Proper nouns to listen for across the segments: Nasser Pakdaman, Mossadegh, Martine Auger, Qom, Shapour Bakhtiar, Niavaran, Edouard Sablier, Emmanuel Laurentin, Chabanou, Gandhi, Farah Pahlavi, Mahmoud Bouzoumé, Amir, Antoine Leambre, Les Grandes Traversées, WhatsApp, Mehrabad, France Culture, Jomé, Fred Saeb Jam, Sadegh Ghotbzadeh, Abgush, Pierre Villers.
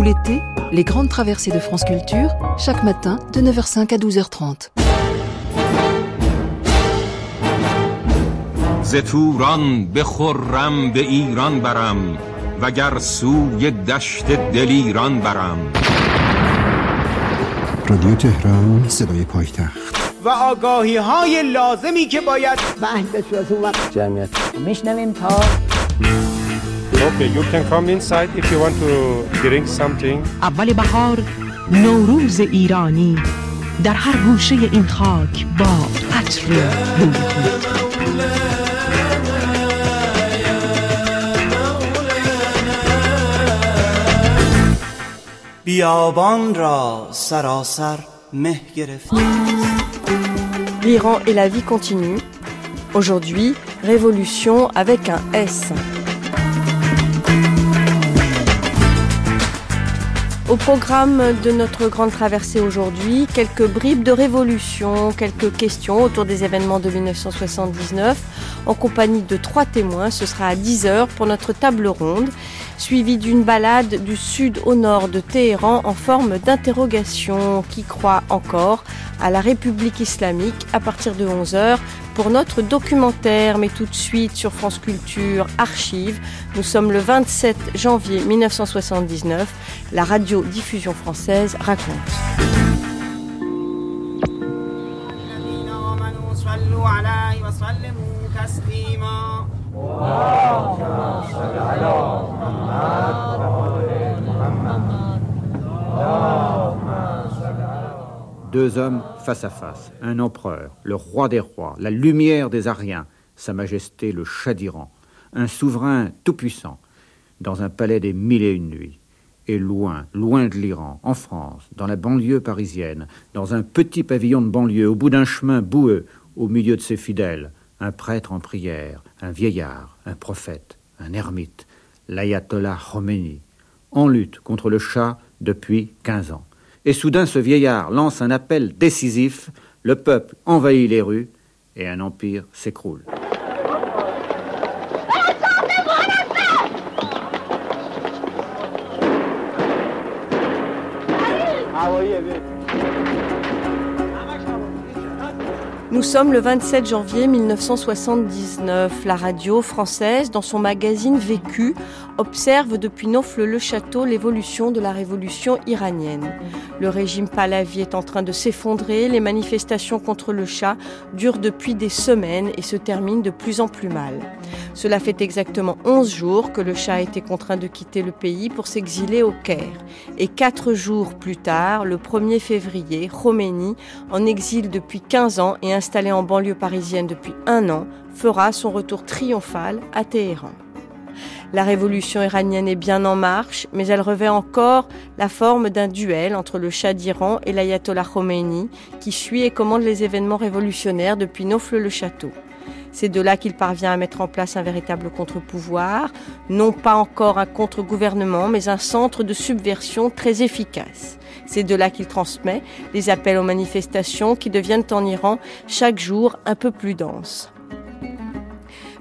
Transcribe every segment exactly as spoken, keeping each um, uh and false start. Tout l'été, les grandes traversées de France Culture, chaque matin de neuf heures cinq à douze heures trente. ز توران بخورم به ایران برم وگر سوی دشت دلیران برم. رادیو تهران، صدای پایتخت و آگاهی های لازمی که باید بحث به صورت اون وقت جمعیت میشنویم تا Okay, you can come inside if you want to drink something. اول بهار، نوروز ایرانی در هر گوشه این خاک با عطر نوروز. بیابان را سراسر مه گرفت. L'Iran et la vie continue. Aujourd'hui, révolution avec un S. Au programme de notre grande traversée aujourd'hui, quelques bribes de révolution, quelques questions autour des événements de dix-neuf cent soixante-dix-neuf. En compagnie de trois témoins, ce sera à dix heures pour notre table ronde, suivie d'une balade du sud au nord de Téhéran en forme d'interrogation qui croit encore à la République islamique à partir de onze heures pour notre documentaire. Mais tout de suite sur France Culture, Archives, nous sommes le vingt-sept janvier dix-neuf cent soixante-dix-neuf, la radiodiffusion française raconte. Deux hommes face à face, un empereur, le roi des rois, la lumière des Ariens, Sa Majesté le Shah d'Iran, un souverain tout-puissant, dans un palais des mille et une nuits, et loin, loin de l'Iran, en France, dans la banlieue parisienne, dans un petit pavillon de banlieue, au bout d'un chemin boueux, au milieu de ses fidèles, un prêtre en prière, un vieillard, un prophète, un ermite, l'ayatollah Khomeini, en lutte contre le Shah depuis quinze ans. Et soudain, ce vieillard lance un appel décisif, le peuple envahit les rues et un empire s'écroule. Nous sommes le vingt-sept janvier dix-neuf cent soixante-dix-neuf. La radio française, dans son magazine Vécu, observe depuis Neauphle-le-Château l'évolution de la révolution iranienne. Le régime Pahlavi est en train de s'effondrer, les manifestations contre le Shah durent depuis des semaines et se terminent de plus en plus mal. Cela fait exactement onze jours que le Shah a été contraint de quitter le pays pour s'exiler au Caire. Et quatre jours plus tard, le premier février, Khomeini, en exil depuis quinze ans et installé en banlieue parisienne depuis un an, fera son retour triomphal à Téhéran. La révolution iranienne est bien en marche, mais elle revêt encore la forme d'un duel entre le Shah d'Iran et l'ayatollah Khomeini, qui suit et commande les événements révolutionnaires depuis Neauphle-le-Château. C'est de là qu'il parvient à mettre en place un véritable contre-pouvoir, non pas encore un contre-gouvernement, mais un centre de subversion très efficace. C'est de là qu'il transmet les appels aux manifestations qui deviennent en Iran chaque jour un peu plus denses.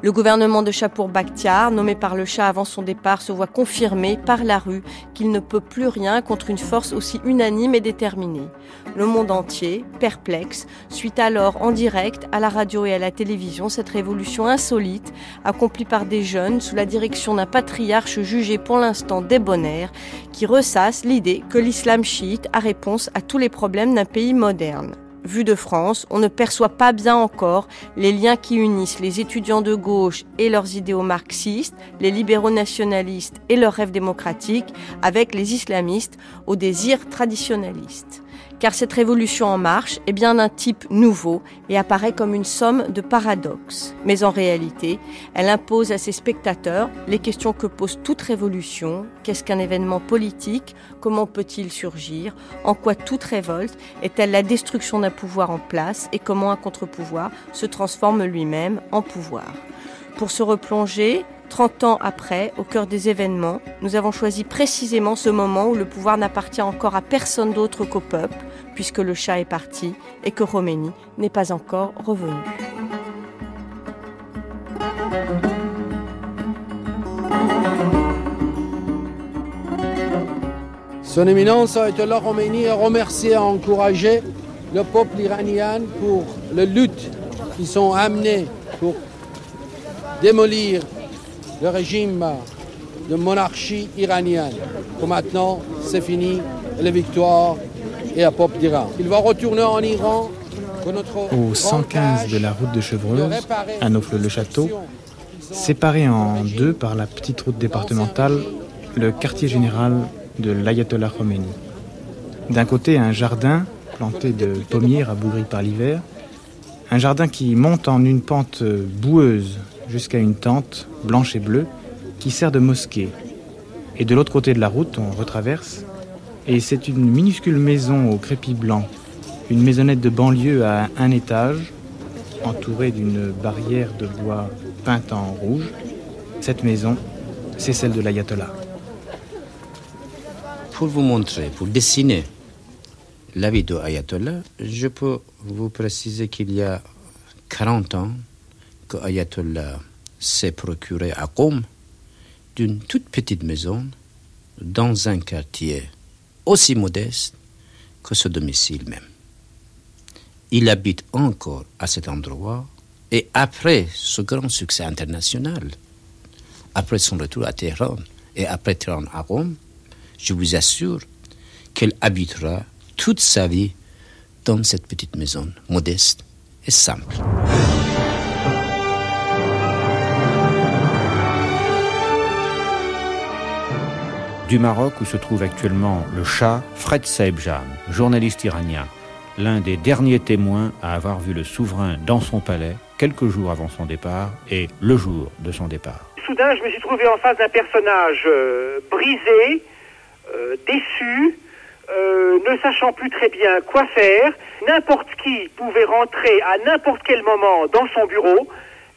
Le gouvernement de Shapour Bakhtiar, nommé par le Shah avant son départ, se voit confirmer par la rue qu'il ne peut plus rien contre une force aussi unanime et déterminée. Le monde entier, perplexe, suit alors en direct, à la radio et à la télévision, cette révolution insolite, accomplie par des jeunes sous la direction d'un patriarche jugé pour l'instant débonnaire, qui ressasse l'idée que l'islam chiite a réponse à tous les problèmes d'un pays moderne. Vu de France, on ne perçoit pas bien encore les liens qui unissent les étudiants de gauche et leurs idéaux marxistes, les libéraux nationalistes et leurs rêves démocratiques avec les islamistes aux désirs traditionalistes. Car cette révolution en marche est bien d'un type nouveau et apparaît comme une somme de paradoxes. Mais en réalité, elle impose à ses spectateurs les questions que pose toute révolution. Qu'est-ce qu'un événement politique? Comment peut-il surgir? En quoi toute révolte est-elle la destruction d'un pouvoir en place? Et comment un contre-pouvoir se transforme lui-même en pouvoir? Pour se replonger, trente ans après, au cœur des événements, nous avons choisi précisément ce moment où le pouvoir n'appartient encore à personne d'autre qu'au peuple, puisque le Shah est parti et que Khomeini n'est pas encore revenu. Son éminence Ayatollah Khomeini a remercié et a encouragé le peuple iranien pour les luttes qui sont amenées pour démolir le régime de monarchie iranienne. Pour maintenant, c'est fini, les victoires et la pop d'Iran. Il va retourner en Iran. Pour notre Au cent quinze de la route de Chevreuse, à Neauphle-le-Château, séparé en deux par la petite route départementale, le quartier général de l'Ayatollah Khomeini. D'un côté, un jardin planté de pommiers rabougris par l'hiver, un jardin qui monte en une pente boueuse jusqu'à une tente blanche et bleue qui sert de mosquée. Et de l'autre côté de la route, on retraverse, et c'est une minuscule maison au crépi blanc, une maisonnette de banlieue à un étage, entourée d'une barrière de bois peinte en rouge. Cette maison, c'est celle de l'ayatollah. Pour vous montrer, pour dessiner la vie de l'ayatollah, je peux vous préciser qu'il y a quarante ans que l'ayatollah s'est procuré à Qom d'une toute petite maison dans un quartier aussi modeste que ce domicile même. Il habite encore à cet endroit et après ce grand succès international, après son retour à Téhéran et après Téhéran à Rome, je vous assure qu'elle habitera toute sa vie dans cette petite maison modeste et simple. Du Maroc, où se trouve actuellement le Shah, Fred Saeb Jam, journaliste iranien, l'un des derniers témoins à avoir vu le souverain dans son palais quelques jours avant son départ et le jour de son départ. Soudain, je me suis trouvé en face d'un personnage euh, brisé, euh, déçu, euh, ne sachant plus très bien quoi faire. N'importe qui pouvait rentrer à n'importe quel moment dans son bureau.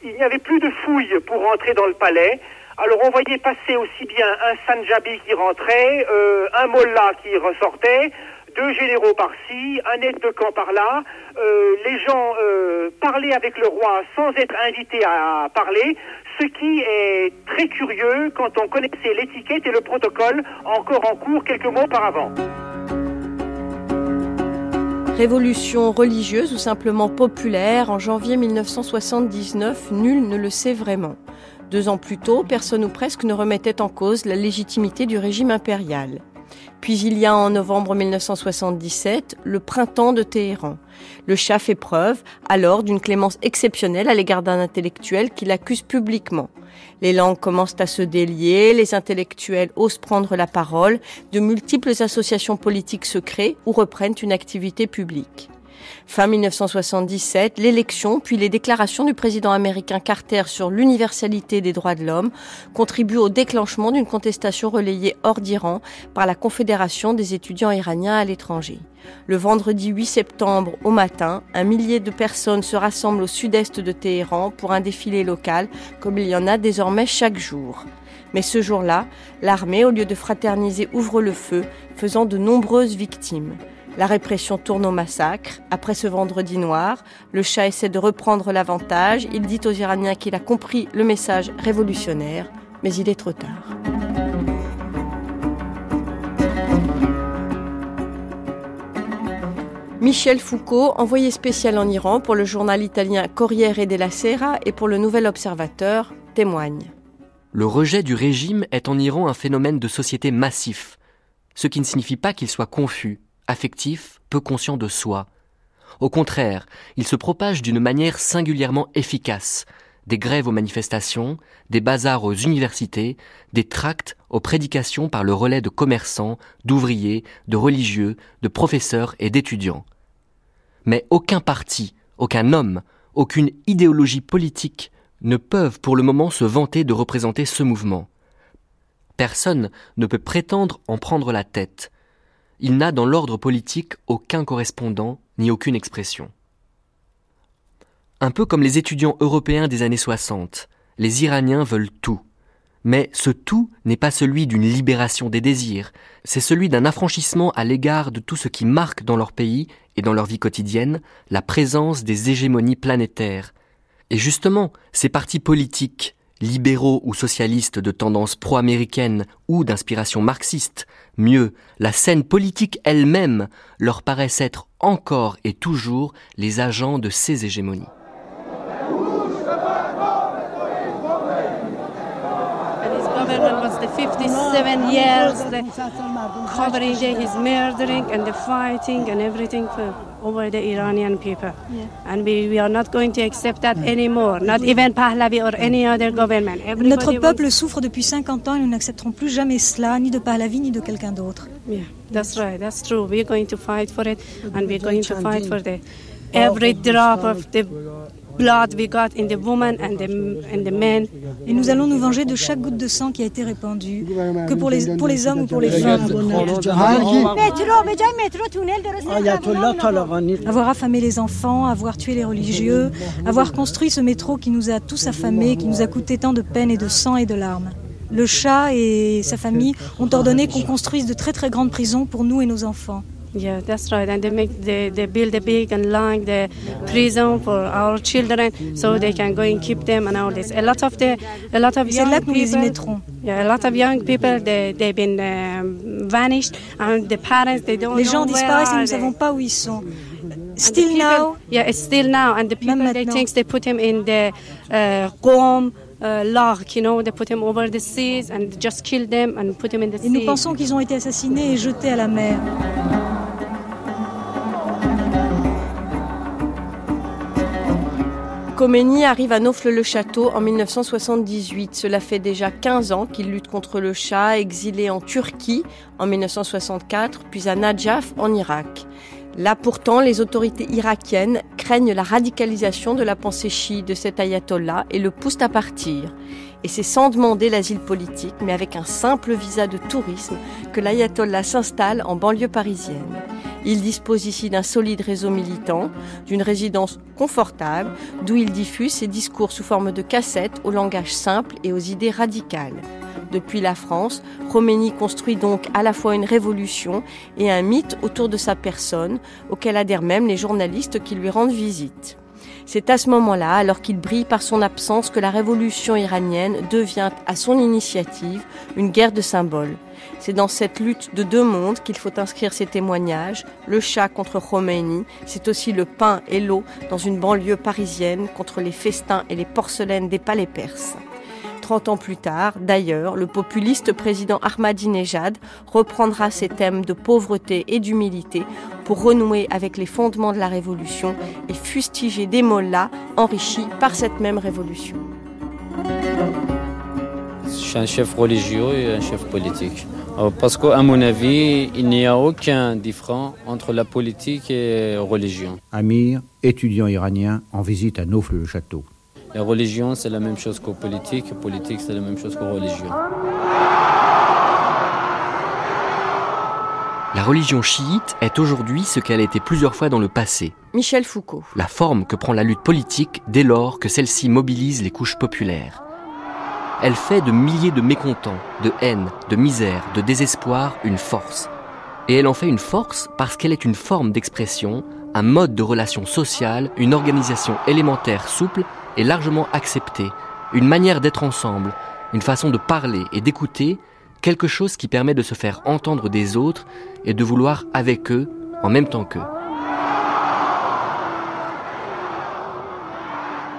Il n'y avait plus de fouilles pour rentrer dans le palais. Alors on voyait passer aussi bien un Sanjabi qui rentrait, euh, un Mollah qui ressortait, deux généraux par-ci, un aide de camp par-là. Euh, les gens euh, parlaient avec le roi sans être invités à parler, ce qui est très curieux quand on connaissait l'étiquette et le protocole encore en cours quelques mois auparavant. Révolution religieuse ou simplement populaire, en janvier dix-neuf cent soixante-dix-neuf, nul ne le sait vraiment. Deux ans plus tôt, personne ou presque ne remettait en cause la légitimité du régime impérial. Puis il y a en novembre dix-neuf cent soixante-dix-sept, le printemps de Téhéran. Le Shah fait preuve alors d'une clémence exceptionnelle à l'égard d'un intellectuel qui l'accuse publiquement. Les langues commencent à se délier, les intellectuels osent prendre la parole, de multiples associations politiques se créent ou reprennent une activité publique. Fin dix-neuf cent soixante-dix-sept, l'élection puis les déclarations du président américain Carter sur l'universalité des droits de l'homme contribuent au déclenchement d'une contestation relayée hors d'Iran par la Confédération des étudiants iraniens à l'étranger. Le vendredi huit septembre au matin, un millier de personnes se rassemblent au sud-est de Téhéran pour un défilé local, comme il y en a désormais chaque jour. Mais ce jour-là, l'armée, au lieu de fraterniser, ouvre le feu, faisant de nombreuses victimes. La répression tourne au massacre. Après ce vendredi noir, le Shah essaie de reprendre l'avantage. Il dit aux Iraniens qu'il a compris le message révolutionnaire, mais il est trop tard. Michel Foucault, envoyé spécial en Iran pour le journal italien Corriere della Sera et pour le Nouvel Observateur, témoigne. Le rejet du régime est en Iran un phénomène de société massif, ce qui ne signifie pas qu'il soit confus, affectif, peu conscient de soi. Au contraire, il se propage d'une manière singulièrement efficace. Des grèves aux manifestations, des bazars aux universités, des tracts aux prédications par le relais de commerçants, d'ouvriers, de religieux, de professeurs et d'étudiants. Mais aucun parti, aucun homme, aucune idéologie politique ne peuvent pour le moment se vanter de représenter ce mouvement. Personne ne peut prétendre en prendre la tête. Il n'a dans l'ordre politique aucun correspondant ni aucune expression. Un peu comme les étudiants européens des années soixante, les Iraniens veulent tout. Mais ce tout n'est pas celui d'une libération des désirs, c'est celui d'un affranchissement à l'égard de tout ce qui marque dans leur pays et dans leur vie quotidienne la présence des hégémonies planétaires. Et justement, ces partis politiques, libéraux ou socialistes de tendance pro-américaine ou d'inspiration marxiste, mieux, la scène politique elle-même leur paraissent être encore et toujours les agents de ces hégémonies. fifty-seven years, the coverage is murdering and the fighting and everything for, over the Iranian people. Yeah. And we, we are not going to accept that anymore, not even Pahlavi or any other government. Everybody Notre peuple wants... souffre depuis cinquante ans et nous n'accepterons plus jamais cela, ni de Pahlavi, ni de quelqu'un d'autre. Yeah, that's right, that's true. We're going to fight for it and we're going to fight for the every drop of the... blood we got in the woman and the and the men. Et nous allons nous venger de chaque goutte de sang qui a été répandue, que pour les pour les hommes ou pour les femmes. Avoir affamé les enfants, avoir tué les religieux, avoir construit ce métro qui nous a tous affamés, qui nous a coûté tant de peine et de sang et de larmes. Le Shah et sa famille ont ordonné qu'on construise de très très grandes prisons pour nous et nos enfants. Yeah, that's right. And they make they, they build a big and long the prison for our children, so they can go and keep them and all this. A lot of the a lot of young people. Yeah, a lot of young people they they've been um, vanished, and the parents they don't. Les gens disparaissent et nous ne savons pas où ils sont. Still people, now. Yeah, it's still now, and the people they think they put him in the uh, Qom. Et nous pensons qu'ils ont été assassinés et jetés à la mer. Khomeini arrive à Neauphle-le-Château en dix-neuf cent soixante-dix-huit. Cela fait déjà quinze ans qu'il lutte contre le Shah, exilé en Turquie en dix-neuf cent soixante-quatre, puis à Najaf en Irak. Là pourtant, les autorités irakiennes craignent la radicalisation de la pensée chiite de cet ayatollah et le poussent à partir. Et c'est sans demander l'asile politique, mais avec un simple visa de tourisme, que l'ayatollah s'installe en banlieue parisienne. Il dispose ici d'un solide réseau militant, d'une résidence confortable, d'où il diffuse ses discours sous forme de cassettes au langage simple et aux idées radicales. Depuis la France, Khomeini construit donc à la fois une révolution et un mythe autour de sa personne, auquel adhèrent même les journalistes qui lui rendent visite. C'est à ce moment-là, alors qu'il brille par son absence, que la révolution iranienne devient, à son initiative, une guerre de symboles. C'est dans cette lutte de deux mondes qu'il faut inscrire ces témoignages. Le Shah contre Khomeini, c'est aussi le pain et l'eau dans une banlieue parisienne contre les festins et les porcelaines des palais perses. trente ans plus tard, d'ailleurs, le populiste président Ahmadinejad reprendra ses thèmes de pauvreté et d'humilité pour renouer avec les fondements de la révolution et fustiger des mollahs enrichis par cette même révolution. Je suis un chef religieux et un chef politique. Parce qu'à mon avis, il n'y a aucun différent entre la politique et la religion. Amir, étudiant iranien, en visite à Neauphle-le-Château. La religion, c'est la même chose qu'aux politiques. La politique, c'est la même chose qu'aux religions. La religion chiite est aujourd'hui ce qu'elle était plusieurs fois dans le passé. Michel Foucault. La forme que prend la lutte politique dès lors que celle-ci mobilise les couches populaires. Elle fait de milliers de mécontents, de haine, de misère, de désespoir une force. Et elle en fait une force parce qu'elle est une forme d'expression, un mode de relation sociale, une organisation élémentaire souple est largement acceptée, une manière d'être ensemble, une façon de parler et d'écouter, quelque chose qui permet de se faire entendre des autres et de vouloir avec eux en même temps qu'eux.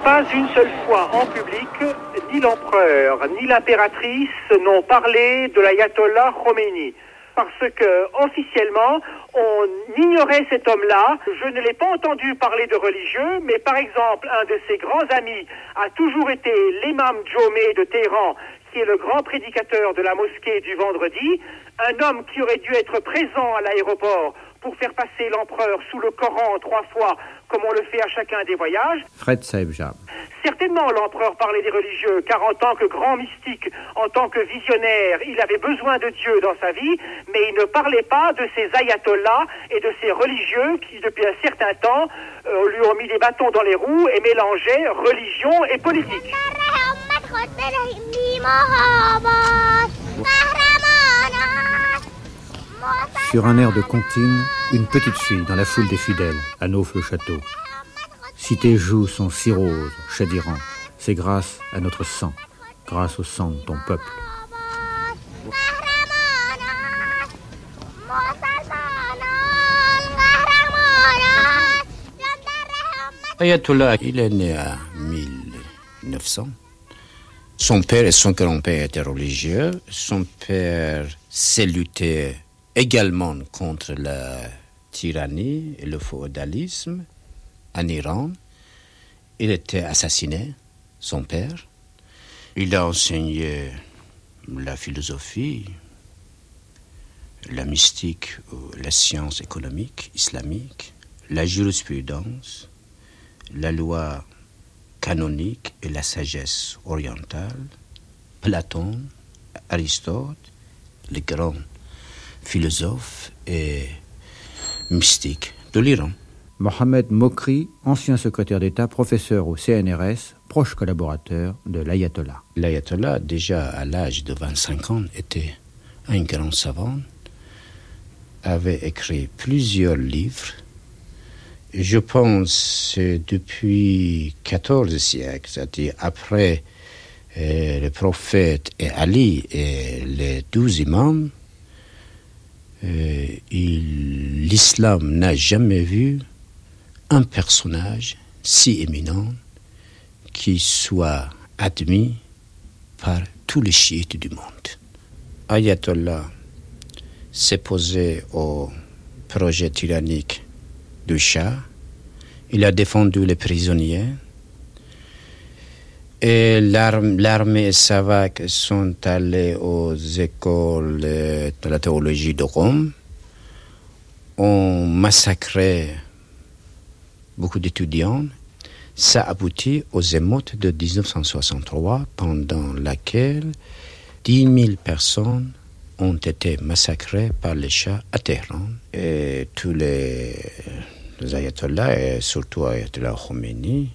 Pas une seule fois en public, ni l'empereur, ni l'impératrice n'ont parlé de l'ayatollah Khomeini. Parce que, officiellement, on ignorait cet homme-là. Je ne l'ai pas entendu parler de religieux, mais par exemple, un de ses grands amis a toujours été l'imam Jomé de Téhéran, qui est le grand prédicateur de la mosquée du vendredi, un homme qui aurait dû être présent à l'aéroport pour faire passer l'empereur sous le Coran trois fois, comme on le fait à chacun des voyages. Fred Saeb Jam. Certainement, l'empereur parlait des religieux, car en tant que grand mystique, en tant que visionnaire, il avait besoin de Dieu dans sa vie, mais il ne parlait pas de ces ayatollahs et de ces religieux qui, depuis un certain temps, euh, lui ont mis des bâtons dans les roues et mélangeaient religion et politique. Sur un air de comptine, une petite fille dans la foule des fidèles, à Neauphle-le-Château. Si tes joues sont si roses, Shah d'Iran, c'est grâce à notre sang. grâce au sang de ton peuple. Ayatollah, il est né à mille neuf cents. Son père et son grand-père étaient religieux. Son père s'est lutté également contre la tyrannie et le féodalisme en Iran. Il était assassiné, son père. Il a enseigné la philosophie, la mystique, la science économique islamique, la jurisprudence, la loi canonique et la sagesse orientale, Platon, Aristote, les grands philosophes et mystiques de l'Iran. Mohamed Mokri, ancien secrétaire d'État, professeur au C N R S, proche collaborateur de l'ayatollah. L'ayatollah, déjà à l'âge de vingt-cinq ans, était un grand savant, avait écrit plusieurs livres. Je pense depuis quatorze siècles, c'est-à-dire après euh, le prophète et Ali et les douze imams, euh, il, l'islam n'a jamais vu un personnage si éminent qui soit admis par tous les chiites du monde. Ayatollah s'est posé au projet tyrannique de Shah, il a défendu les prisonniers et l'arm- l'armée slovaque sont allés aux écoles de la théologie de Rome, ont massacré beaucoup d'étudiants. Ça aboutit aux émeutes de dix-neuf cent soixante-trois pendant laquelle dix mille personnes ont été massacrés par les Shahs à Téhéran. Et tous les, les ayatollahs, et surtout l'ayatollah Khomeini,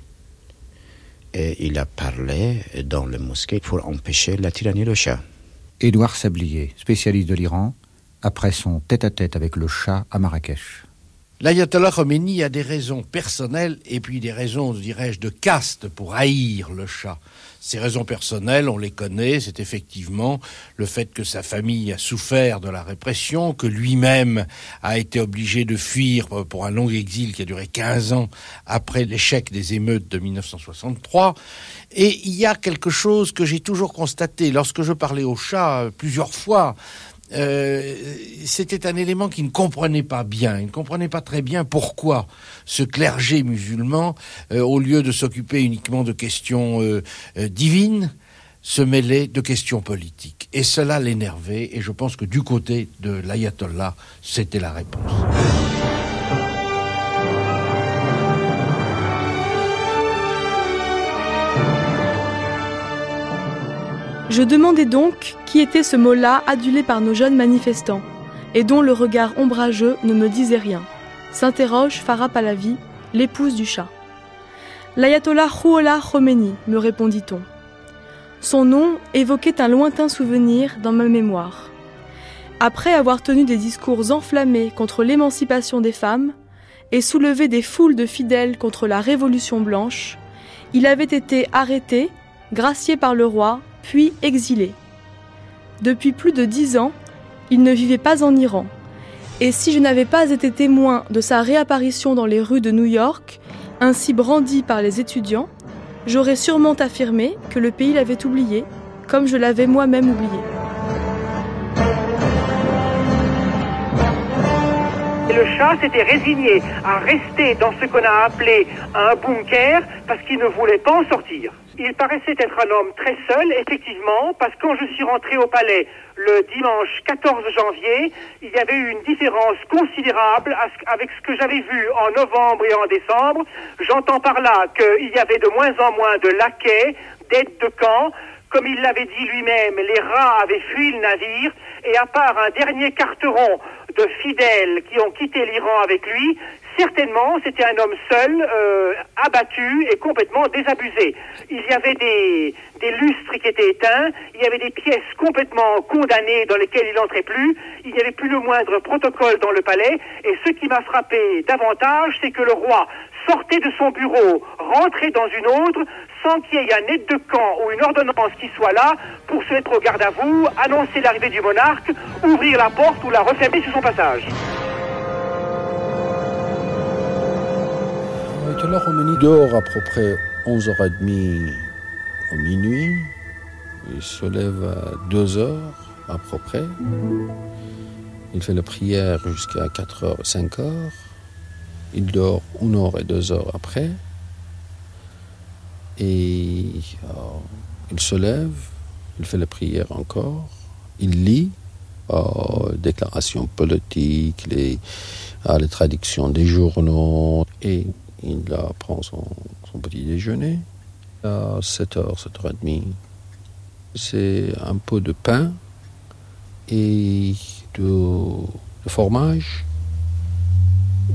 et il a parlé dans les mosquées pour empêcher la tyrannie de Shah. Edouard Sablier, spécialiste de l'Iran, après son tête-à-tête avec le Shah à Marrakech. L'ayatollah Khomeini a des raisons personnelles et puis des raisons, dirais-je, de caste pour haïr le Shah. Ces raisons personnelles, on les connaît, c'est effectivement le fait que sa famille a souffert de la répression, que lui-même a été obligé de fuir pour un long exil qui a duré quinze ans après l'échec des émeutes de dix-neuf cent soixante-trois. Et il y a quelque chose que j'ai toujours constaté lorsque je parlais au Shah plusieurs fois. Euh, c'était un élément qu'il ne comprenait pas bien, il ne comprenait pas très bien pourquoi ce clergé musulman, euh, au lieu de s'occuper uniquement de questions euh, euh, divines, se mêlait de questions politiques. Et cela l'énervait, et je pense que du côté de l'ayatollah, c'était la réponse. Je demandais donc qui était ce mot-là adulé par nos jeunes manifestants et dont le regard ombrageux ne me disait rien, s'interroge Farah Pahlavi, l'épouse du Shah. L'ayatollah Rouhollah Khomeini, me répondit-on. Son nom évoquait un lointain souvenir dans ma mémoire. Après avoir tenu des discours enflammés contre l'émancipation des femmes et soulevé des foules de fidèles contre la Révolution blanche, il avait été arrêté, gracié par le roi, puis exilé. Depuis plus de dix ans, il ne vivait pas en Iran. Et si je n'avais pas été témoin de sa réapparition dans les rues de New York, ainsi brandie par les étudiants, j'aurais sûrement affirmé que le pays l'avait oublié, comme je l'avais moi-même oublié. Le Shah s'était résigné à rester dans ce qu'on a appelé un bunker parce qu'il ne voulait pas en sortir. Il paraissait être un homme très seul, effectivement, parce que quand je suis rentré au palais le dimanche quatorze janvier, il y avait eu une différence considérable avec ce que j'avais vu en novembre et en décembre. J'entends par là qu'il y avait de moins en moins de laquais, d'aides de camp. Comme il l'avait dit lui-même, les rats avaient fui le navire, et à part un dernier carteron de fidèles qui ont quitté l'Iran avec lui, certainement, c'était un homme seul, euh, abattu et complètement désabusé. Il y avait des, des lustres qui étaient éteints, il y avait des pièces complètement condamnées dans lesquelles il n'entrait plus, il n'y avait plus le moindre protocole dans le palais, et ce qui m'a frappé davantage, c'est que le roi, sortait de son bureau, rentrait dans une autre, sans qu'il y ait un aide de camp ou une ordonnance qui soit là pour se mettre au garde à vous, annoncer l'arrivée du monarque, ouvrir la porte ou la refermer sur son passage. Ayatollah Khomeini dort à peu près onze heures trente au minuit. Il se lève à deux heures à peu près. Il fait la prière jusqu'à quatre heures, cinq heures. Il dort une heure et deux heures après. Et oh, il se lève, il fait la prière encore, il lit oh, les déclarations politiques, les, ah, les traductions des journaux, et il là, prend son, son petit déjeuner à sept heures, sept heures trente. C'est un pot de pain et de, de fromage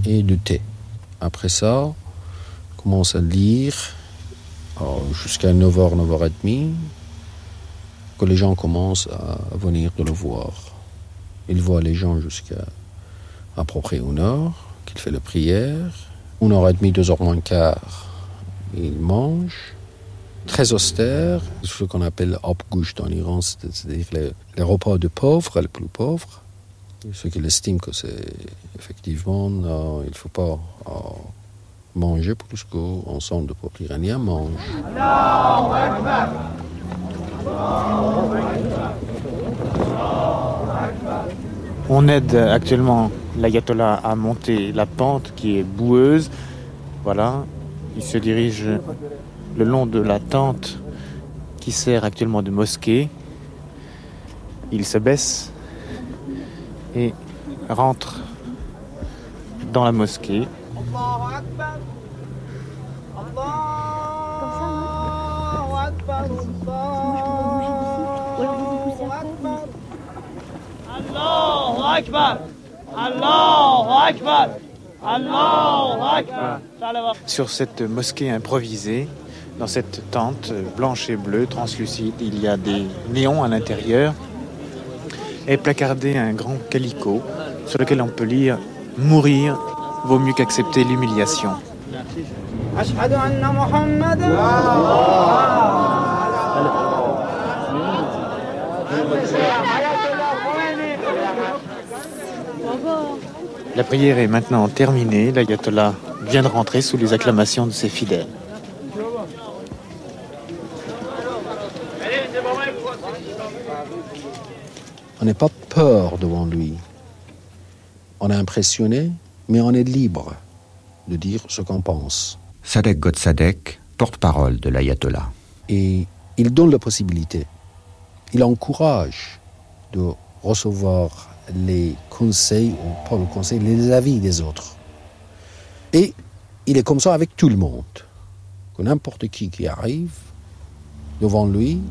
et de thé. Après ça, il commence à lire. Alors, jusqu'à neuf heures, neuf heures trente, que les gens commencent à venir de le voir. Il voit les gens jusqu'à à peu près une heure, qu'il fait la prière. Une heure et demie, deux heures moins quart, il mange. Très austère, ce qu'on appelle abgush en Iran, c'est-à-dire les, les repas de pauvres, les plus pauvres. Ce qu'il estime que c'est effectivement, non, il ne faut pas... Oh, manger plus qu'ensemble de peuples iraniens mangent. On aide actuellement l'ayatollah à monter la pente qui est boueuse. Voilà, il se dirige le long de la tente qui sert actuellement de mosquée. Il se baisse et rentre dans la mosquée. Sur cette mosquée improvisée, dans cette tente blanche et bleue, translucide, il y a des néons à l'intérieur et placardé un grand calicot sur lequel on peut lire « Mourir vaut mieux qu'accepter l'humiliation ». La prière est maintenant terminée. L'ayatollah vient de rentrer sous les acclamations de ses fidèles. On n'est pas peur devant lui. On est impressionné, mais on est libre de dire ce qu'on pense. Sadegh Ghotbzadeh, porte-parole de l'ayatollah. Et il donne la possibilité, il encourage de recevoir les conseils, ou pas le conseil, les avis des autres. Et il est comme ça avec tout le monde. Que n'importe qui qui arrive devant lui,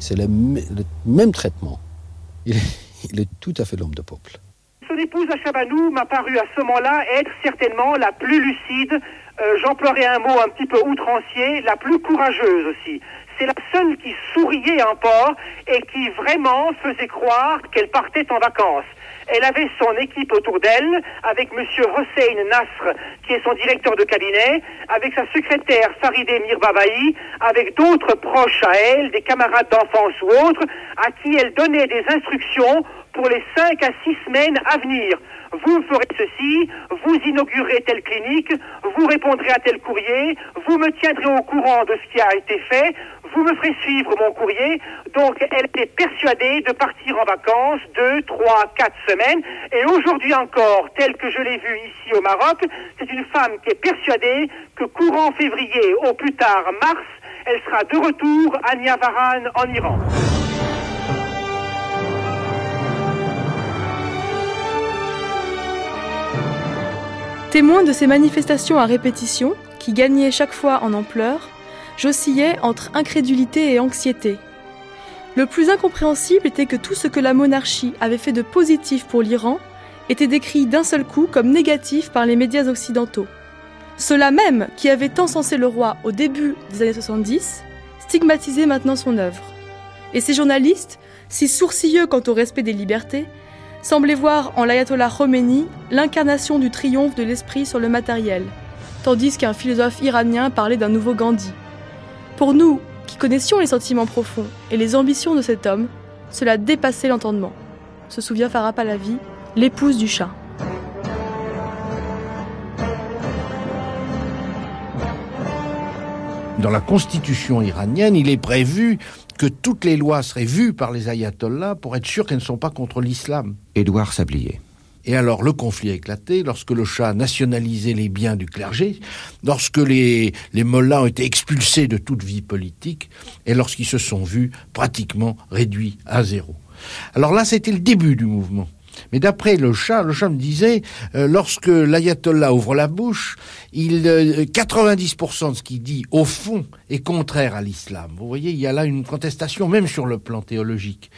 c'est le, m- le même traitement. Il est, il est tout à fait l'homme de peuple. Son épouse à Chabanou m'a paru à ce moment-là être certainement la plus lucide, euh, j'emploierai un mot un petit peu outrancier, la plus courageuse aussi. C'est la seule qui souriait encore et qui vraiment faisait croire qu'elle partait en vacances. Elle avait son équipe autour d'elle, avec M. Hossein Nasr, qui est son directeur de cabinet, avec sa secrétaire Faride Mirbabaï, avec d'autres proches à elle, des camarades d'enfance ou autres, à qui elle donnait des instructions pour les cinq à six semaines à venir. Vous ferez ceci, vous inaugurez telle clinique, vous répondrez à tel courrier, vous me tiendrez au courant de ce qui a été fait, vous me ferez suivre mon courrier. Donc elle était persuadée de partir en vacances deux, trois, quatre semaines. Et aujourd'hui encore, tel que je l'ai vu ici au Maroc, c'est une femme qui est persuadée que courant février, au plus tard mars, elle sera de retour à Niavaran en Iran. Témoin de ces manifestations à répétition, qui gagnaient chaque fois en ampleur, j'oscillais entre incrédulité et anxiété. Le plus incompréhensible était que tout ce que la monarchie avait fait de positif pour l'Iran était décrit d'un seul coup comme négatif par les médias occidentaux. Ceux-là même qui avaient tant censé le roi au début des années soixante-dix stigmatisaient maintenant son œuvre. Et ces journalistes, si sourcilleux quant au respect des libertés, semblait voir en l'ayatollah Khomeini l'incarnation du triomphe de l'esprit sur le matériel, tandis qu'un philosophe iranien parlait d'un nouveau Gandhi. Pour nous, qui connaissions les sentiments profonds et les ambitions de cet homme, cela dépassait l'entendement, se souvient Farah Pahlavi, l'épouse du Shah. Dans la constitution iranienne, il est prévu que toutes les lois seraient vues par les ayatollahs pour être sûr qu'elles ne sont pas contre l'islam. Edouard Sablier. Et alors le conflit a éclaté lorsque le Shah nationalisait les biens du clergé, lorsque les, les mollahs ont été expulsés de toute vie politique et lorsqu'ils se sont vus pratiquement réduits à zéro. Alors là, c'était le début du mouvement. Mais d'après le Shah, le Shah me disait, euh, lorsque l'ayatollah ouvre la bouche, il, euh, quatre-vingt-dix pour cent de ce qu'il dit, au fond, est contraire à l'islam. Vous voyez, il y a là une contestation, même sur le plan théologique.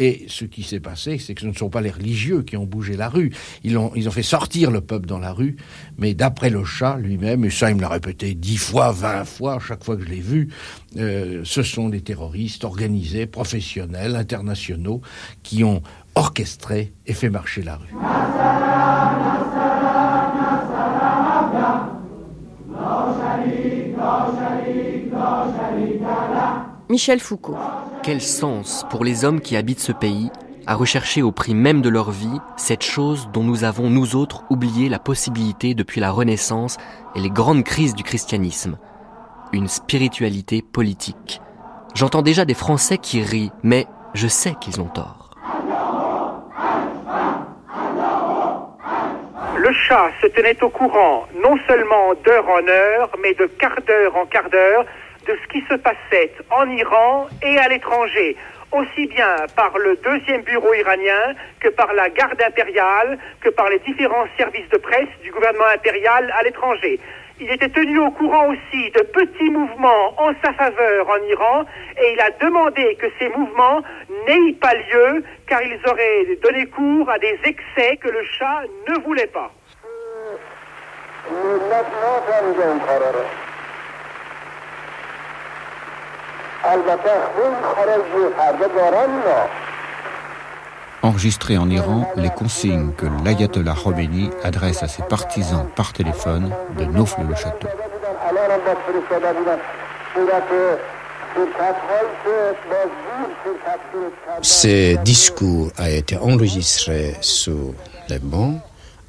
Et ce qui s'est passé, c'est que ce ne sont pas les religieux qui ont bougé la rue. Ils ont, ils ont fait sortir le peuple dans la rue. Mais d'après le Shah lui-même, et ça il me l'a répété dix fois, vingt fois, chaque fois que je l'ai vu, euh, ce sont des terroristes organisés, professionnels, internationaux, qui ont orchestré et fait marcher la rue. Michel Foucault. Quel sens pour les hommes qui habitent ce pays à rechercher au prix même de leur vie cette chose dont nous avons, nous autres, oublié la possibilité depuis la Renaissance et les grandes crises du christianisme. Une spiritualité politique. J'entends déjà des Français qui rient, mais je sais qu'ils ont tort. Le Shah se tenait au courant, non seulement d'heure en heure, mais de quart d'heure en quart d'heure, de ce qui se passait en Iran et à l'étranger, aussi bien par le deuxième bureau iranien que par la garde impériale, que par les différents services de presse du gouvernement impérial à l'étranger. Il était tenu au courant aussi de petits mouvements en sa faveur en Iran et il a demandé que ces mouvements n'aient pas lieu car ils auraient donné cours à des excès que le Shah ne voulait pas. Enregistré en Iran les consignes que l'ayatollah Khomeini adresse à ses partisans par téléphone de Neauphle-le-Château. Ce discours a été enregistré sur les bancs,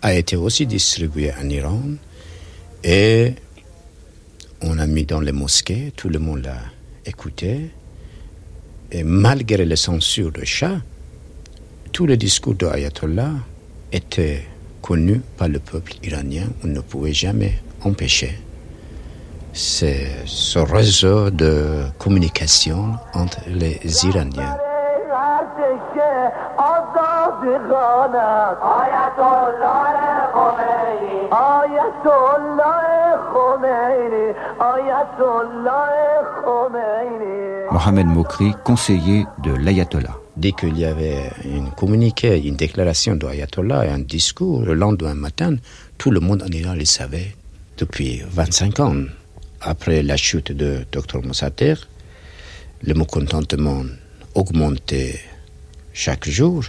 a été aussi distribué en Iran et on a mis dans les mosquées, tout le monde l'a écouté et malgré les censures de Shah, tous les discours de l'ayatollah étaient connus par le peuple iranien. On ne pouvait jamais empêcher C'est ce réseau de communication entre les Iraniens. Mohamed Mokri, conseiller de l'ayatollah. Dès qu'il y avait une communiqué, une déclaration de l'ayatollah et un discours, le lendemain matin, tout le monde en Iran le savait depuis vingt-cinq ans. Après la chute de docteur Mossadegh, le mécontentement augmentait chaque jour,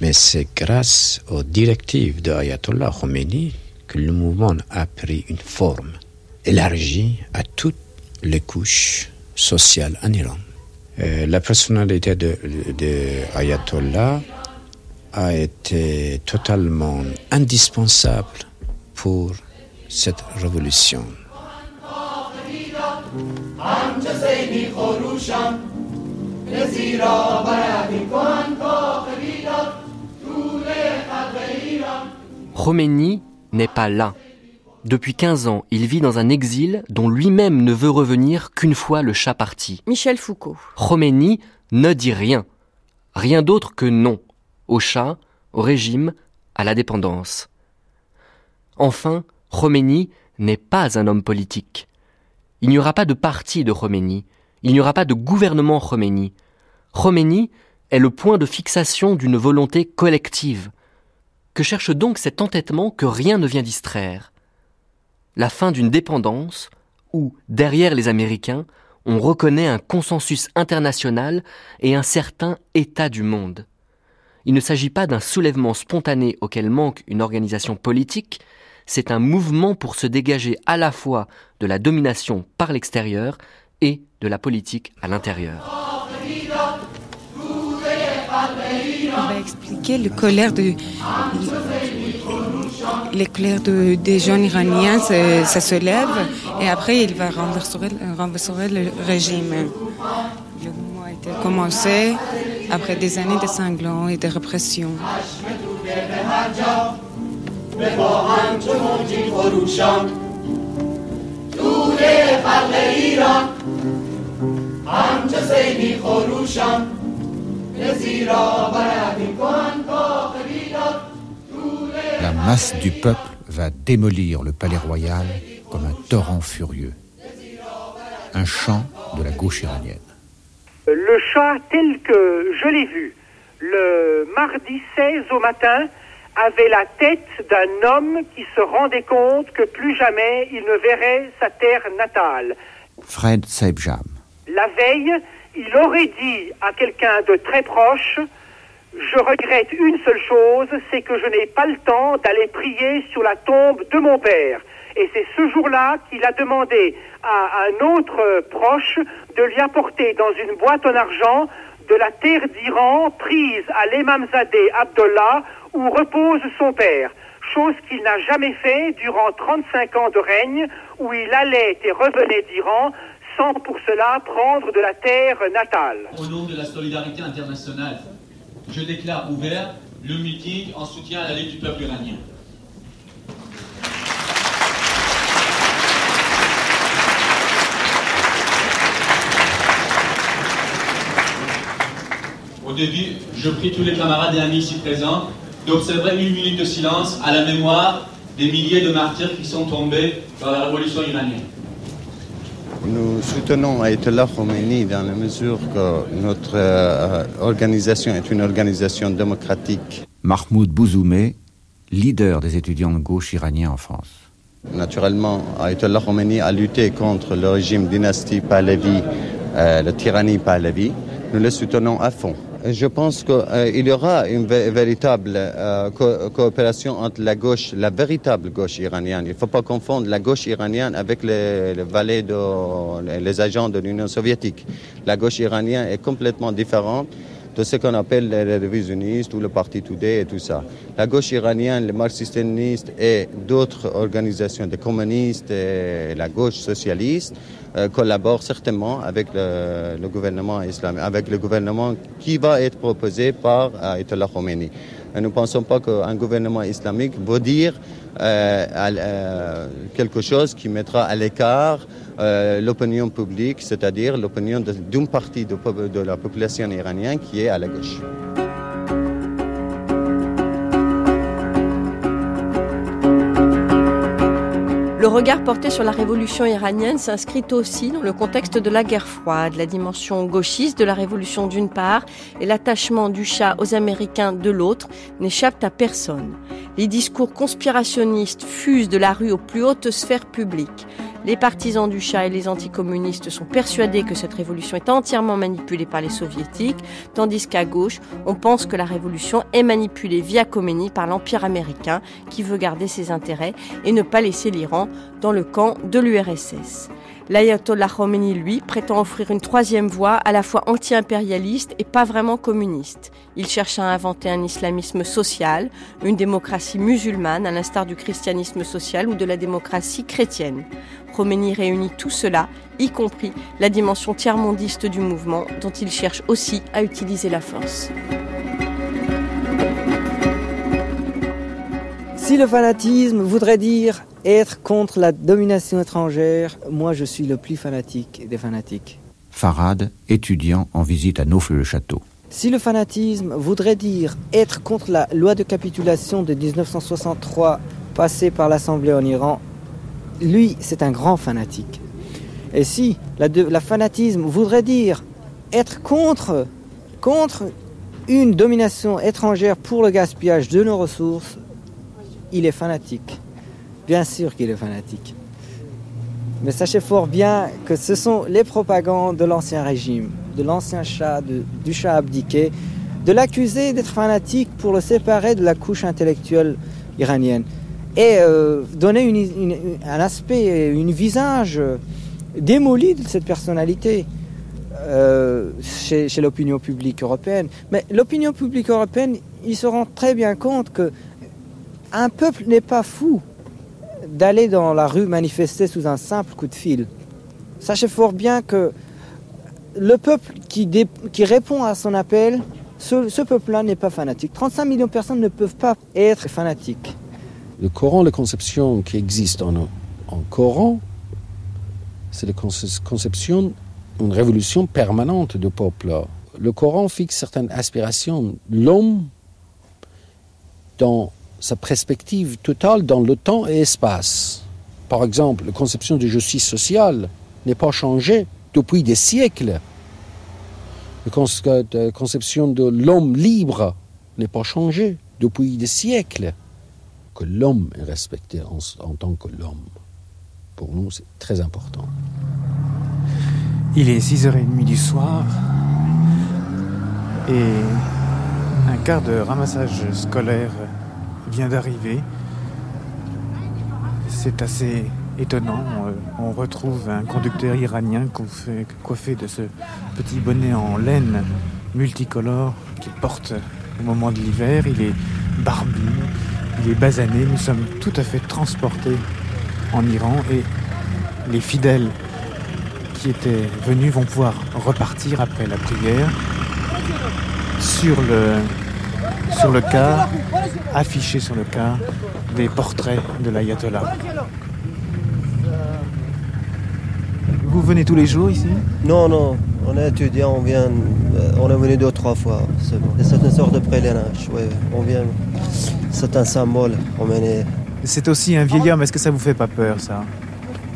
mais c'est grâce aux directives de l'ayatollah Khomeini que le mouvement a pris une forme élargie à toutes les couches sociales en Iran. Euh, la personnalité de, de l'ayatollah a été totalement indispensable pour cette révolution. Khomeini n'est pas là. Depuis quinze ans, il vit dans un exil dont lui-même ne veut revenir qu'une fois le Shah parti. Michel Foucault. Khomeini ne dit rien. Rien d'autre que non. Au Shah, au régime, à la dépendance. Enfin, Khomeini n'est pas un homme politique. Il n'y aura pas de parti de Khomeini. Il n'y aura pas de gouvernement Khomeini. Khomeini est le point de fixation d'une volonté collective. Que cherche donc cet entêtement que rien ne vient distraire ? La fin d'une dépendance où, derrière les Américains, on reconnaît un consensus international et un certain état du monde. Il ne s'agit pas d'un soulèvement spontané auquel manque une organisation politique, c'est un mouvement pour se dégager à la fois de la domination par l'extérieur et de la politique à l'intérieur. Il va expliquer les colères de, les colères de, des jeunes iraniens, ça, ça se lève et après il va renverser, renverser le régime. Le mouvement a été commencé après des années de sanglants et de répression. La masse du peuple va démolir le palais royal comme un torrent furieux. Un chant de la gauche iranienne. Le Shah, tel que je l'ai vu, le mardi seize au matin, avait la tête d'un homme qui se rendait compte que plus jamais il ne verrait sa terre natale. Fred Saeb Jam. La veille, il aurait dit à quelqu'un de très proche « Je regrette une seule chose, c'est que je n'ai pas le temps d'aller prier sur la tombe de mon père. » Et c'est ce jour-là qu'il a demandé à un autre proche de lui apporter dans une boîte en argent de la terre d'Iran prise à l'Emamzadeh Abdullah où repose son père. Chose qu'il n'a jamais fait durant trente-cinq ans de règne où il allait et revenait d'Iran sans pour cela prendre de la terre natale. Au nom de la solidarité internationale, je déclare ouvert le meeting en soutien à la lutte du peuple iranien. Au début, je prie tous les camarades et amis ici présents d'observer une minute de silence à la mémoire des milliers de martyrs qui sont tombés dans la révolution iranienne. Nous soutenons Ayatollah Khomeini dans la mesure que notre euh, organisation est une organisation démocratique. Mahmoud Bouzoumé, leader des étudiants de gauche iraniens en France. Naturellement, Ayatollah Khomeini a lutté contre le régime dynastie Pahlavi, euh, la tyrannie Pahlavi. Nous le soutenons à fond. Je pense qu'il euh, y aura une v- véritable euh, co- coopération entre la gauche, la véritable gauche iranienne. Il ne faut pas confondre la gauche iranienne avec les, les valets, de, les agents de l'Union soviétique. La gauche iranienne est complètement différente de ce qu'on appelle les révisionnistes ou le Parti Today et tout ça. La gauche iranienne, les marxistes-léninistes et d'autres organisations, des communistes et la gauche socialiste, euh, collaborent certainement avec le, le gouvernement islamique, avec le gouvernement qui va être proposé par Ayatollah Khomeini. Et nous ne pensons pas qu'un gouvernement islamique veut dire euh, euh, quelque chose qui mettra à l'écart Euh, l'opinion publique, c'est-à-dire l'opinion de, d'une partie de, de la population iranienne qui est à la gauche. Le regard porté sur la révolution iranienne s'inscrit aussi dans le contexte de la guerre froide, la dimension gauchiste de la révolution d'une part et l'attachement du Shah aux Américains de l'autre n'échappent à personne. Les discours conspirationnistes fusent de la rue aux plus hautes sphères publiques. Les partisans du Shah et les anticommunistes sont persuadés que cette révolution est entièrement manipulée par les soviétiques, tandis qu'à gauche, on pense que la révolution est manipulée via Khomeini par l'Empire américain qui veut garder ses intérêts et ne pas laisser l'Iran dans le camp de l'U R S S. L'ayatollah Khomeini, lui, prétend offrir une troisième voie à la fois anti-impérialiste et pas vraiment communiste. Il cherche à inventer un islamisme social, une démocratie musulmane à l'instar du christianisme social ou de la démocratie chrétienne. Khomeini réunit tout cela, y compris la dimension tiers-mondiste du mouvement dont il cherche aussi à utiliser la force. Si le fanatisme voudrait dire être contre la domination étrangère, moi je suis le plus fanatique des fanatiques. Farad, étudiant en visite à Neauphle-le-Château. Si le fanatisme voudrait dire être contre la loi de capitulation de dix-neuf cent soixante-trois passée par l'Assemblée en Iran, lui c'est un grand fanatique. Et si la, de, la fanatisme voudrait dire être contre, contre une domination étrangère pour le gaspillage de nos ressources, il est fanatique. Bien sûr qu'il est fanatique. Mais sachez fort bien que ce sont les propagandes de l'ancien régime, de l'ancien Shah, de, du Shah abdiqué, de l'accuser d'être fanatique pour le séparer de la couche intellectuelle iranienne. et euh, donner une, une, un aspect, un visage démoli de cette personnalité euh, chez, chez l'opinion publique européenne. Mais l'opinion publique européenne, ils se rendent très bien compte qu'un peuple n'est pas fou d'aller dans la rue manifester sous un simple coup de fil. Sachez fort bien que le peuple qui, dé, qui répond à son appel, ce, ce peuple-là n'est pas fanatique. trente-cinq millions de personnes ne peuvent pas être fanatiques. Le Coran, la conception qui existe en, en Coran, c'est la conception, une révolution permanente du peuple. Le Coran fixe certaines aspirations. L'homme, dans sa perspective totale, dans le temps et l'espace. Par exemple, la conception de justice sociale n'est pas changée depuis des siècles. La, con- la conception de l'homme libre n'est pas changée depuis des siècles. Que l'homme est respecté en, en tant que l'homme. Pour nous, c'est très important. Il est six heures trente du soir et un quart de ramassage scolaire vient d'arriver. C'est assez étonnant. On retrouve un conducteur iranien coiffé, coiffé de ce petit bonnet en laine multicolore qu'il porte au moment de l'hiver. Il est barbu. Il est basané, nous sommes tout à fait transportés en Iran et les fidèles qui étaient venus vont pouvoir repartir après la prière sur le, sur le car, affichés sur le car, des portraits de l'ayatollah. Vous venez tous les jours ici ? Non, non, on est étudiants, on vient, on est venu deux ou trois fois seulement. C'est une sorte de pèlerinage, oui, on vient... C'est un symbole. C'est aussi un vieillard, mais est-ce que ça vous fait pas peur, ça ?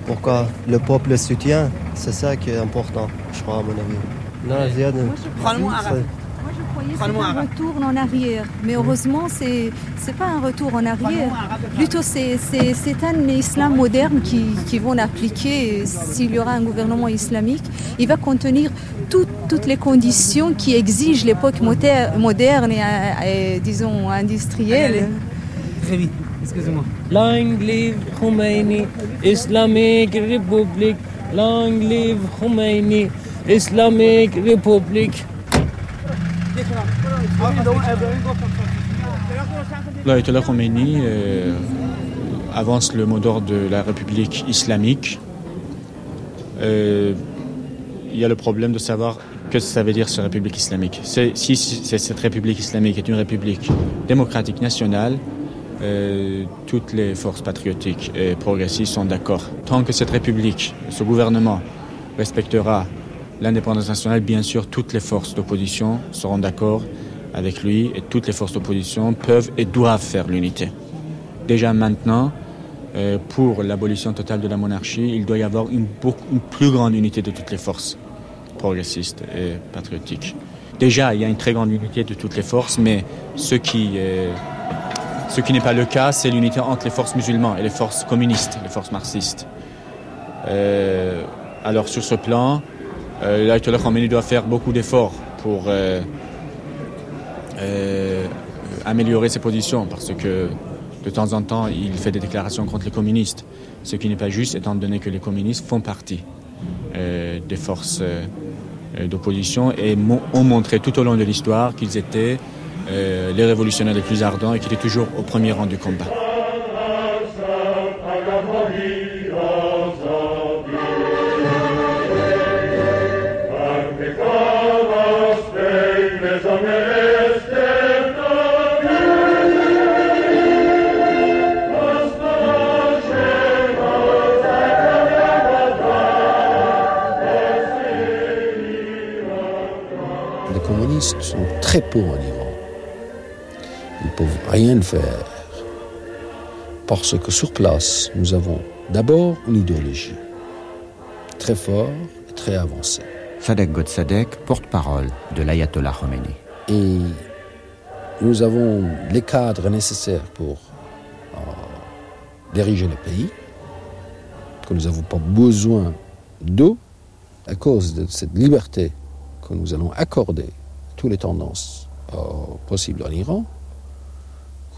Pourquoi ? Le peuple soutient, c'est ça qui est important, je crois, à mon avis. Non, oui. je Moi, je croyais, Moi, je croyais que un retour en arrière, mais heureusement, c'est, c'est pas un retour en arrière. Plutôt, c'est, c'est, c'est un islam moderne qui, qui vont appliquer. S'il y aura un gouvernement islamique, il va contenir tout, toutes les conditions qui exigent l'époque moderne et, et disons, industrielle. Très vite, excusez-moi. Long live Khomeini, Islamic Republic. Long live Khomeini, Islamic Republic. L'ayatollah Khomeini euh, avance le mot d'ordre de la République islamique. Euh, il y a le problème de savoir que ça veut dire cette république islamique. C'est, si, si cette république islamique est une république démocratique nationale, euh, toutes les forces patriotiques et progressistes sont d'accord. Tant que cette république, ce gouvernement, respectera l'indépendance nationale, bien sûr, toutes les forces d'opposition seront d'accord avec lui et toutes les forces d'opposition peuvent et doivent faire l'unité. Déjà maintenant, euh, pour l'abolition totale de la monarchie, il doit y avoir une, beaucoup, une plus grande unité de toutes les forces progressistes et patriotiques. Déjà, il y a une très grande unité de toutes les forces, mais ce qui, euh, ce qui n'est pas le cas, c'est l'unité entre les forces musulmanes et les forces communistes, les forces marxistes. Euh, alors, sur ce plan, euh, l'ayatollah Khomeini doit faire beaucoup d'efforts pour euh, euh, améliorer ses positions, parce que de temps en temps, il fait des déclarations contre les communistes, ce qui n'est pas juste, étant donné que les communistes font partie euh, des forces euh, d'opposition et m- ont montré tout au long de l'histoire qu'ils étaient euh, les révolutionnaires les plus ardents et qu'ils étaient toujours au premier rang du combat. Sont très pauvres en Iran. Ils ne peuvent rien faire. Parce que sur place, nous avons d'abord une idéologie très forte et très avancée. Sadegh Ghotbzadeh, porte-parole de l'ayatollah Khomeini. Et nous avons les cadres nécessaires pour euh, diriger le pays, que nous n'avons pas besoin d'eux à cause de cette liberté que nous allons accorder toutes les tendances euh, possibles en Iran,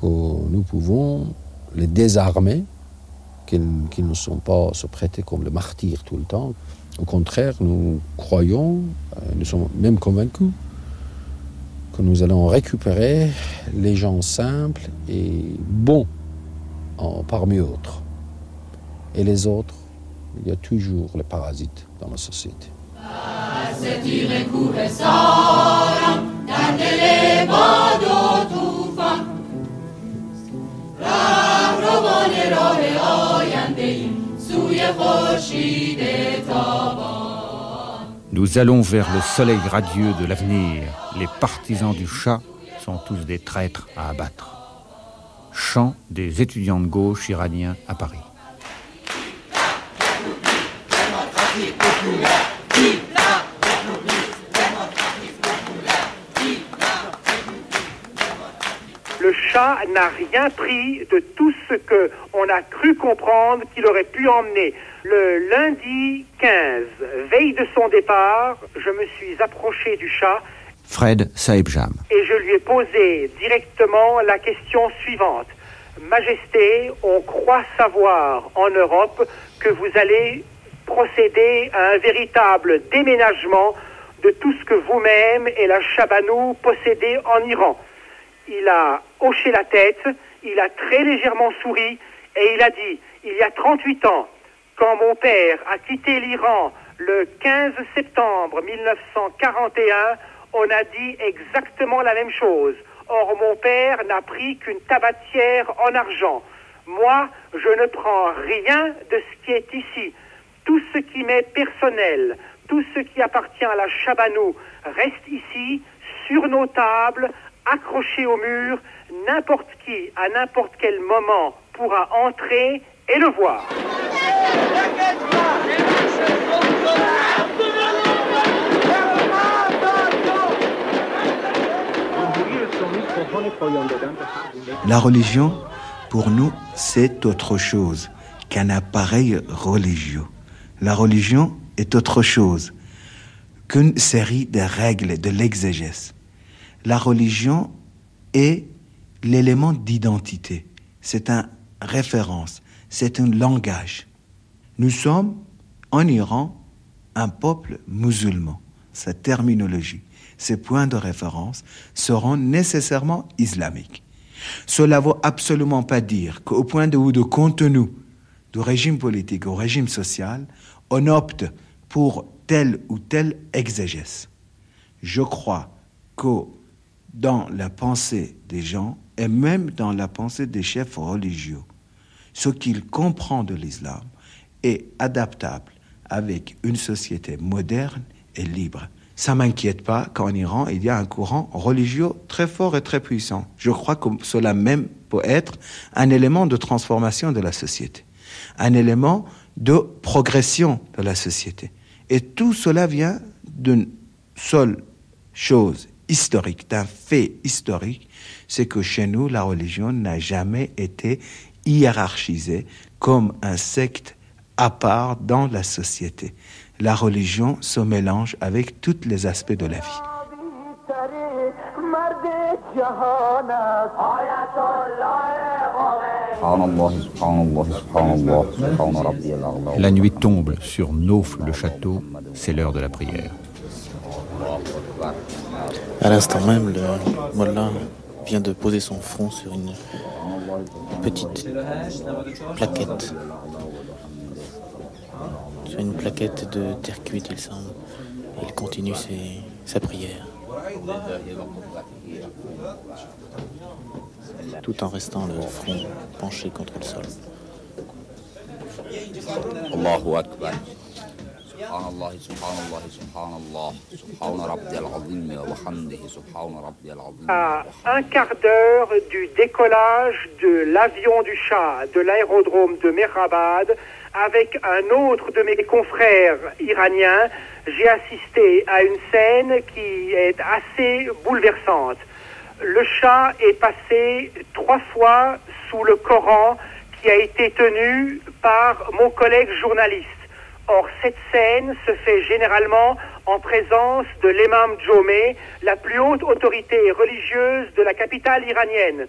que nous pouvons les désarmer, qu'ils, qu'ils ne sont pas se prêter comme le martyr tout le temps. Au contraire, nous croyons, nous sommes même convaincus que nous allons récupérer les gens simples et bons en, parmi autres. Et les autres, il y a toujours les parasites dans la société. Nous allons vers le soleil radieux de l'avenir. Les partisans du Shah sont tous des traîtres à abattre. Chant des étudiants de gauche iraniens à Paris. Le Shah n'a rien pris de tout ce qu'on a cru comprendre qu'il aurait pu emmener. Le lundi quinze, veille de son départ, je me suis approché du Shah. Fred Saeb Jam. Et je lui ai posé directement la question suivante. Majesté, on croit savoir en Europe que vous allez procéder à un véritable déménagement de tout ce que vous-même et la Chabanou possédez en Iran. Il a hoché la tête, il a très légèrement souri et il a dit « Il y a trente-huit ans, quand mon père a quitté l'Iran le quinze septembre mille neuf cent quarante et un, on a dit exactement la même chose. Or, mon père n'a pris qu'une tabatière en argent. Moi, je ne prends rien de ce qui est ici. Tout ce qui m'est personnel, tout ce qui appartient à la Chabanou reste ici, sur nos tables, accroché au mur, n'importe qui, à n'importe quel moment, pourra entrer et le voir. » La religion, pour nous, c'est autre chose qu'un appareil religieux. La religion est autre chose qu'une série de règles, de l'exégèse. La religion est l'élément d'identité. C'est une référence, c'est un langage. Nous sommes, en Iran, un peuple musulman. Sa terminologie, ses points de référence seront nécessairement islamiques. Cela ne veut absolument pas dire qu'au point de vue du contenu du régime politique au régime social, on opte pour telle ou telle exégèse. Je crois que dans la pensée des gens, et même dans la pensée des chefs religieux, ce qu'ils comprennent de l'islam est adaptable avec une société moderne et libre. Ça ne m'inquiète pas qu'en Iran, il y a un courant religieux très fort et très puissant. Je crois que cela même peut être un élément de transformation de la société, un élément de progression de la société. Et tout cela vient d'une seule chose historique, d'un fait historique, c'est que chez nous, la religion n'a jamais été hiérarchisée comme un secte à part dans la société. La religion se mélange avec tous les aspects de la vie. La nuit tombe sur Neauphle-le-Château, c'est l'heure de la prière. À l'instant même, le mollah vient de poser son front sur une petite plaquette. Sur une plaquette de terre cuite, il semble. Il continue ses, sa prière. Tout en restant le front penché contre le sol. Allahu Akbar. À un quart d'heure du décollage de l'avion du Shah de l'aérodrome de Mehrabad, avec un autre de mes confrères iraniens, j'ai assisté à une scène qui est assez bouleversante. Le Shah est passé trois fois sous le Coran qui a été tenu par mon collègue journaliste. Or, cette scène se fait généralement en présence de l'imam Jomé, la plus haute autorité religieuse de la capitale iranienne.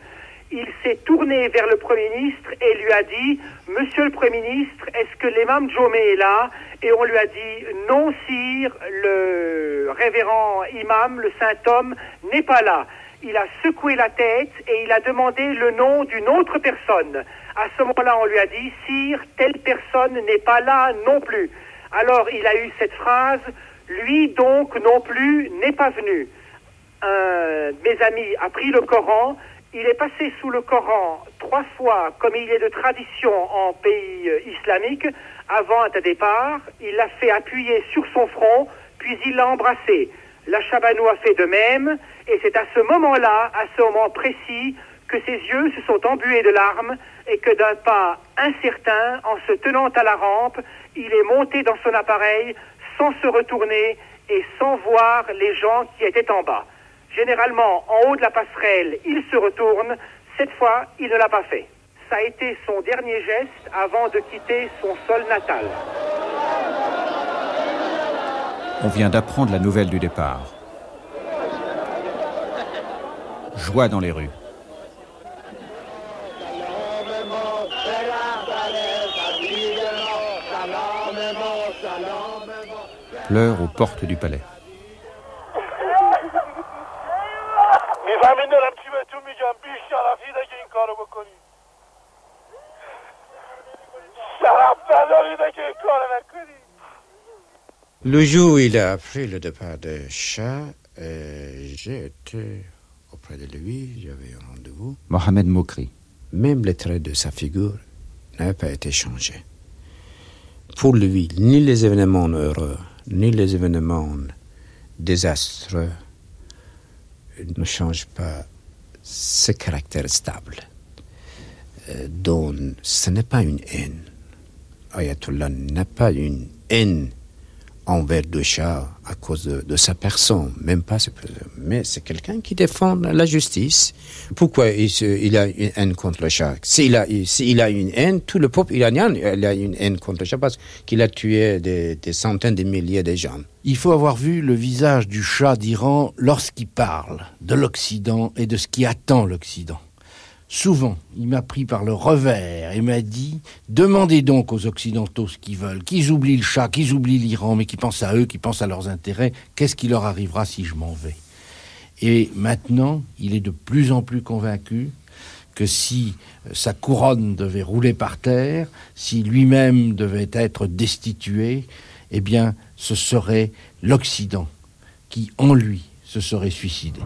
il s'est tourné vers le Premier ministre et lui a dit « Monsieur le Premier ministre, est-ce que l'imam Jomé est là ?» Et on lui a dit « Non, sire, le révérend imam, le saint homme, n'est pas là. » Il a secoué la tête et il a demandé le nom d'une autre personne. À ce moment-là, on lui a dit « Sire, telle personne n'est pas là non plus. » Alors, il a eu cette phrase « Lui, donc, non plus, n'est pas venu. » Un de mes amis a pris le Coran. Il est passé sous le Coran trois fois, comme il est de tradition en pays islamique, avant un départ. Il l'a fait appuyer sur son front, puis il l'a embrassé. La Chabanou a fait de même, et c'est à ce moment-là, à ce moment précis, que ses yeux se sont embués de larmes et que d'un pas incertain, en se tenant à la rampe, il est monté dans son appareil sans se retourner et sans voir les gens qui étaient en bas. Généralement, en haut de la passerelle, il se retourne. Cette fois, il ne l'a pas fait. Ça a été son dernier geste avant de quitter son sol natal. On vient d'apprendre la nouvelle du départ. Joie dans les rues. Pleurs aux portes du palais. Le jour où il a appris le départ de Shah, euh, j'ai été auprès de lui, j'avais un rendez-vous. Mohamed Mokri. Même les traits de sa figure n'avaient pas été changés. Pour lui, ni les événements heureux, ni les événements désastreux ne changent pas ce caractère stable, euh, dont ce n'est pas une haine. Ayatollah n'a pas une haine envers le Shah à cause de, de sa personne, même pas, mais c'est quelqu'un qui défend la justice. Pourquoi il, il a une haine contre le Shah? S'il a, s'il a une haine, tout le peuple iranien il a une haine contre le Shah parce qu'il a tué des, des centaines de milliers de gens. Il faut avoir vu le visage du Shah d'Iran lorsqu'il parle de l'Occident et de ce qui attend l'Occident. Souvent, il m'a pris par le revers et m'a dit « Demandez donc aux Occidentaux ce qu'ils veulent, qu'ils oublient le Shah, qu'ils oublient l'Iran, mais qu'ils pensent à eux, qu'ils pensent à leurs intérêts. Qu'est-ce qui leur arrivera si je m'en vais ?» Et maintenant, il est de plus en plus convaincu que si sa couronne devait rouler par terre, si lui-même devait être destitué, eh bien, ce serait l'Occident qui, en lui, se serait suicidé.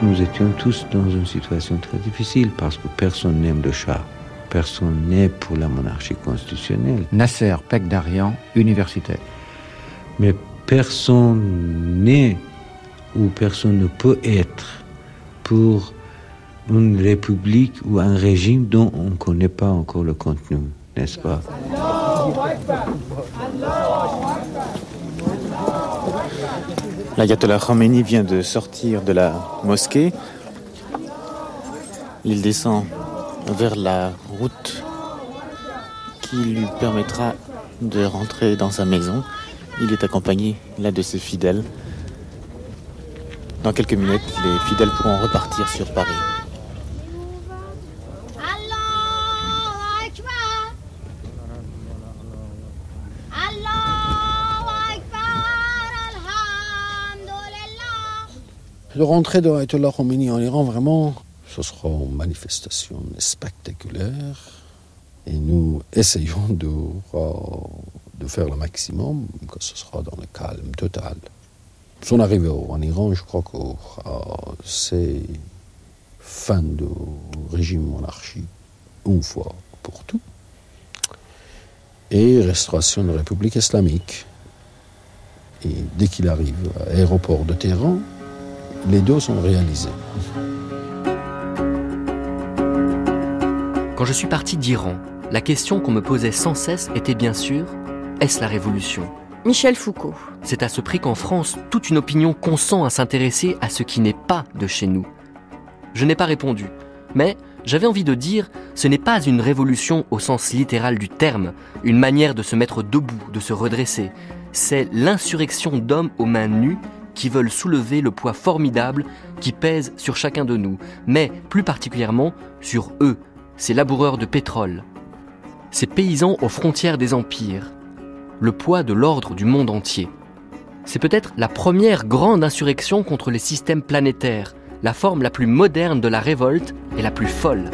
Nous étions tous dans une situation très difficile parce que personne n'aime le Shah, personne n'est pour la monarchie constitutionnelle. Nasser Pakdaman, universitaire. Mais personne n'est ou personne ne peut être pour une république ou un régime dont on ne connaît pas encore le contenu, n'est-ce pas? L'ayatollah Khomeini vient de sortir de la mosquée. Il descend vers la route qui lui permettra de rentrer dans sa maison. Il est accompagné là de ses fidèles. Dans quelques minutes, les fidèles pourront repartir sur Paris. De rentrer de l'ayatollah Khomeini en Iran, vraiment, ce sera une manifestation spectaculaire. Et nous essayons de, de faire le maximum, que ce sera dans le calme total. Son arrivée en Iran, je crois que euh, c'est fin du régime monarchique, une fois pour tout. Et restauration de la République islamique. Et dès qu'il arrive à l'aéroport de Téhéran, les deux sont réalisés. Quand je suis parti d'Iran, la question qu'on me posait sans cesse était bien sûr « Est-ce la révolution ?» Michel Foucault. C'est à ce prix qu'en France, toute une opinion consent à s'intéresser à ce qui n'est pas de chez nous. Je n'ai pas répondu, mais j'avais envie de dire « Ce n'est pas une révolution au sens littéral du terme, une manière de se mettre debout, de se redresser. C'est l'insurrection d'hommes aux mains nues qui veulent soulever le poids formidable qui pèse sur chacun de nous, mais plus particulièrement sur eux, ces laboureurs de pétrole, ces paysans aux frontières des empires, le poids de l'ordre du monde entier. C'est peut-être la première grande insurrection contre les systèmes planétaires, la forme la plus moderne de la révolte et la plus folle.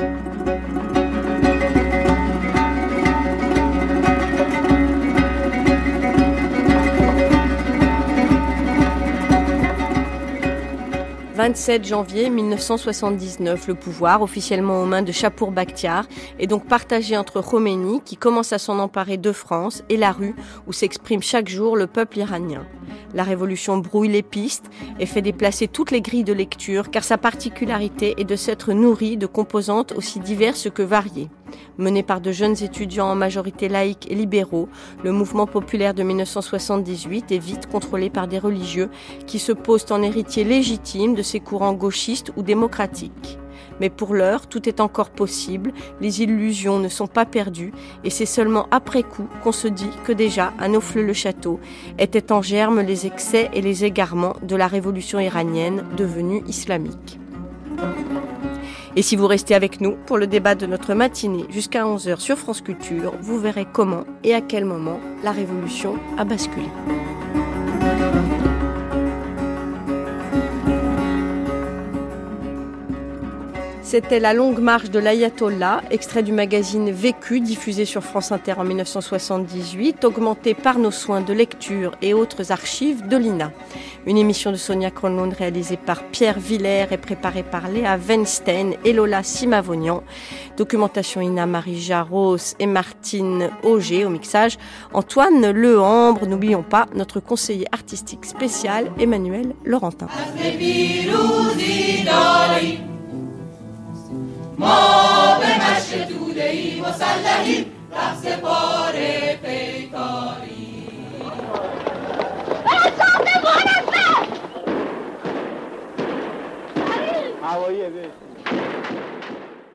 vingt-sept janvier mille neuf cent soixante-dix-neuf, le pouvoir, officiellement aux mains de Shapour Bakhtiar, est donc partagé entre Khomeini, qui commence à s'en emparer de France, et la rue, où s'exprime chaque jour le peuple iranien. La révolution brouille les pistes et fait déplacer toutes les grilles de lecture, car sa particularité est de s'être nourrie de composantes aussi diverses que variées. Mené par de jeunes étudiants en majorité laïques et libéraux, le mouvement populaire de mille neuf cent soixante-dix-huit est vite contrôlé par des religieux qui se posent en héritiers légitimes de ces courants gauchistes ou démocratiques. Mais pour l'heure, tout est encore possible, les illusions ne sont pas perdues, et c'est seulement après coup qu'on se dit que déjà, à Neauphle-le-Château, étaient en germe les excès et les égarements de la révolution iranienne devenue islamique. Et si vous restez avec nous pour le débat de notre matinée jusqu'à onze heures sur France Culture, vous verrez comment et à quel moment la révolution a basculé. C'était La longue marche de l'Ayatollah, extrait du magazine Vécu, diffusé sur France Inter en mille neuf cent soixante-dix-huit, augmenté par nos soins de lecture et autres archives de l'I N A. Une émission de Sonia Kronlund réalisée par Pierre Villers et préparée par Léa Venstein et Lola Simavonian. Documentation I N A, Marie Jaros et Martine Auger. Au mixage, Antoine Leambre. N'oublions pas notre conseiller artistique spécial, Emmanuel Laurentin. ما به مشق دوله‌ای مسلحیم رقص پار پیکاری برسان به برسان هوایی به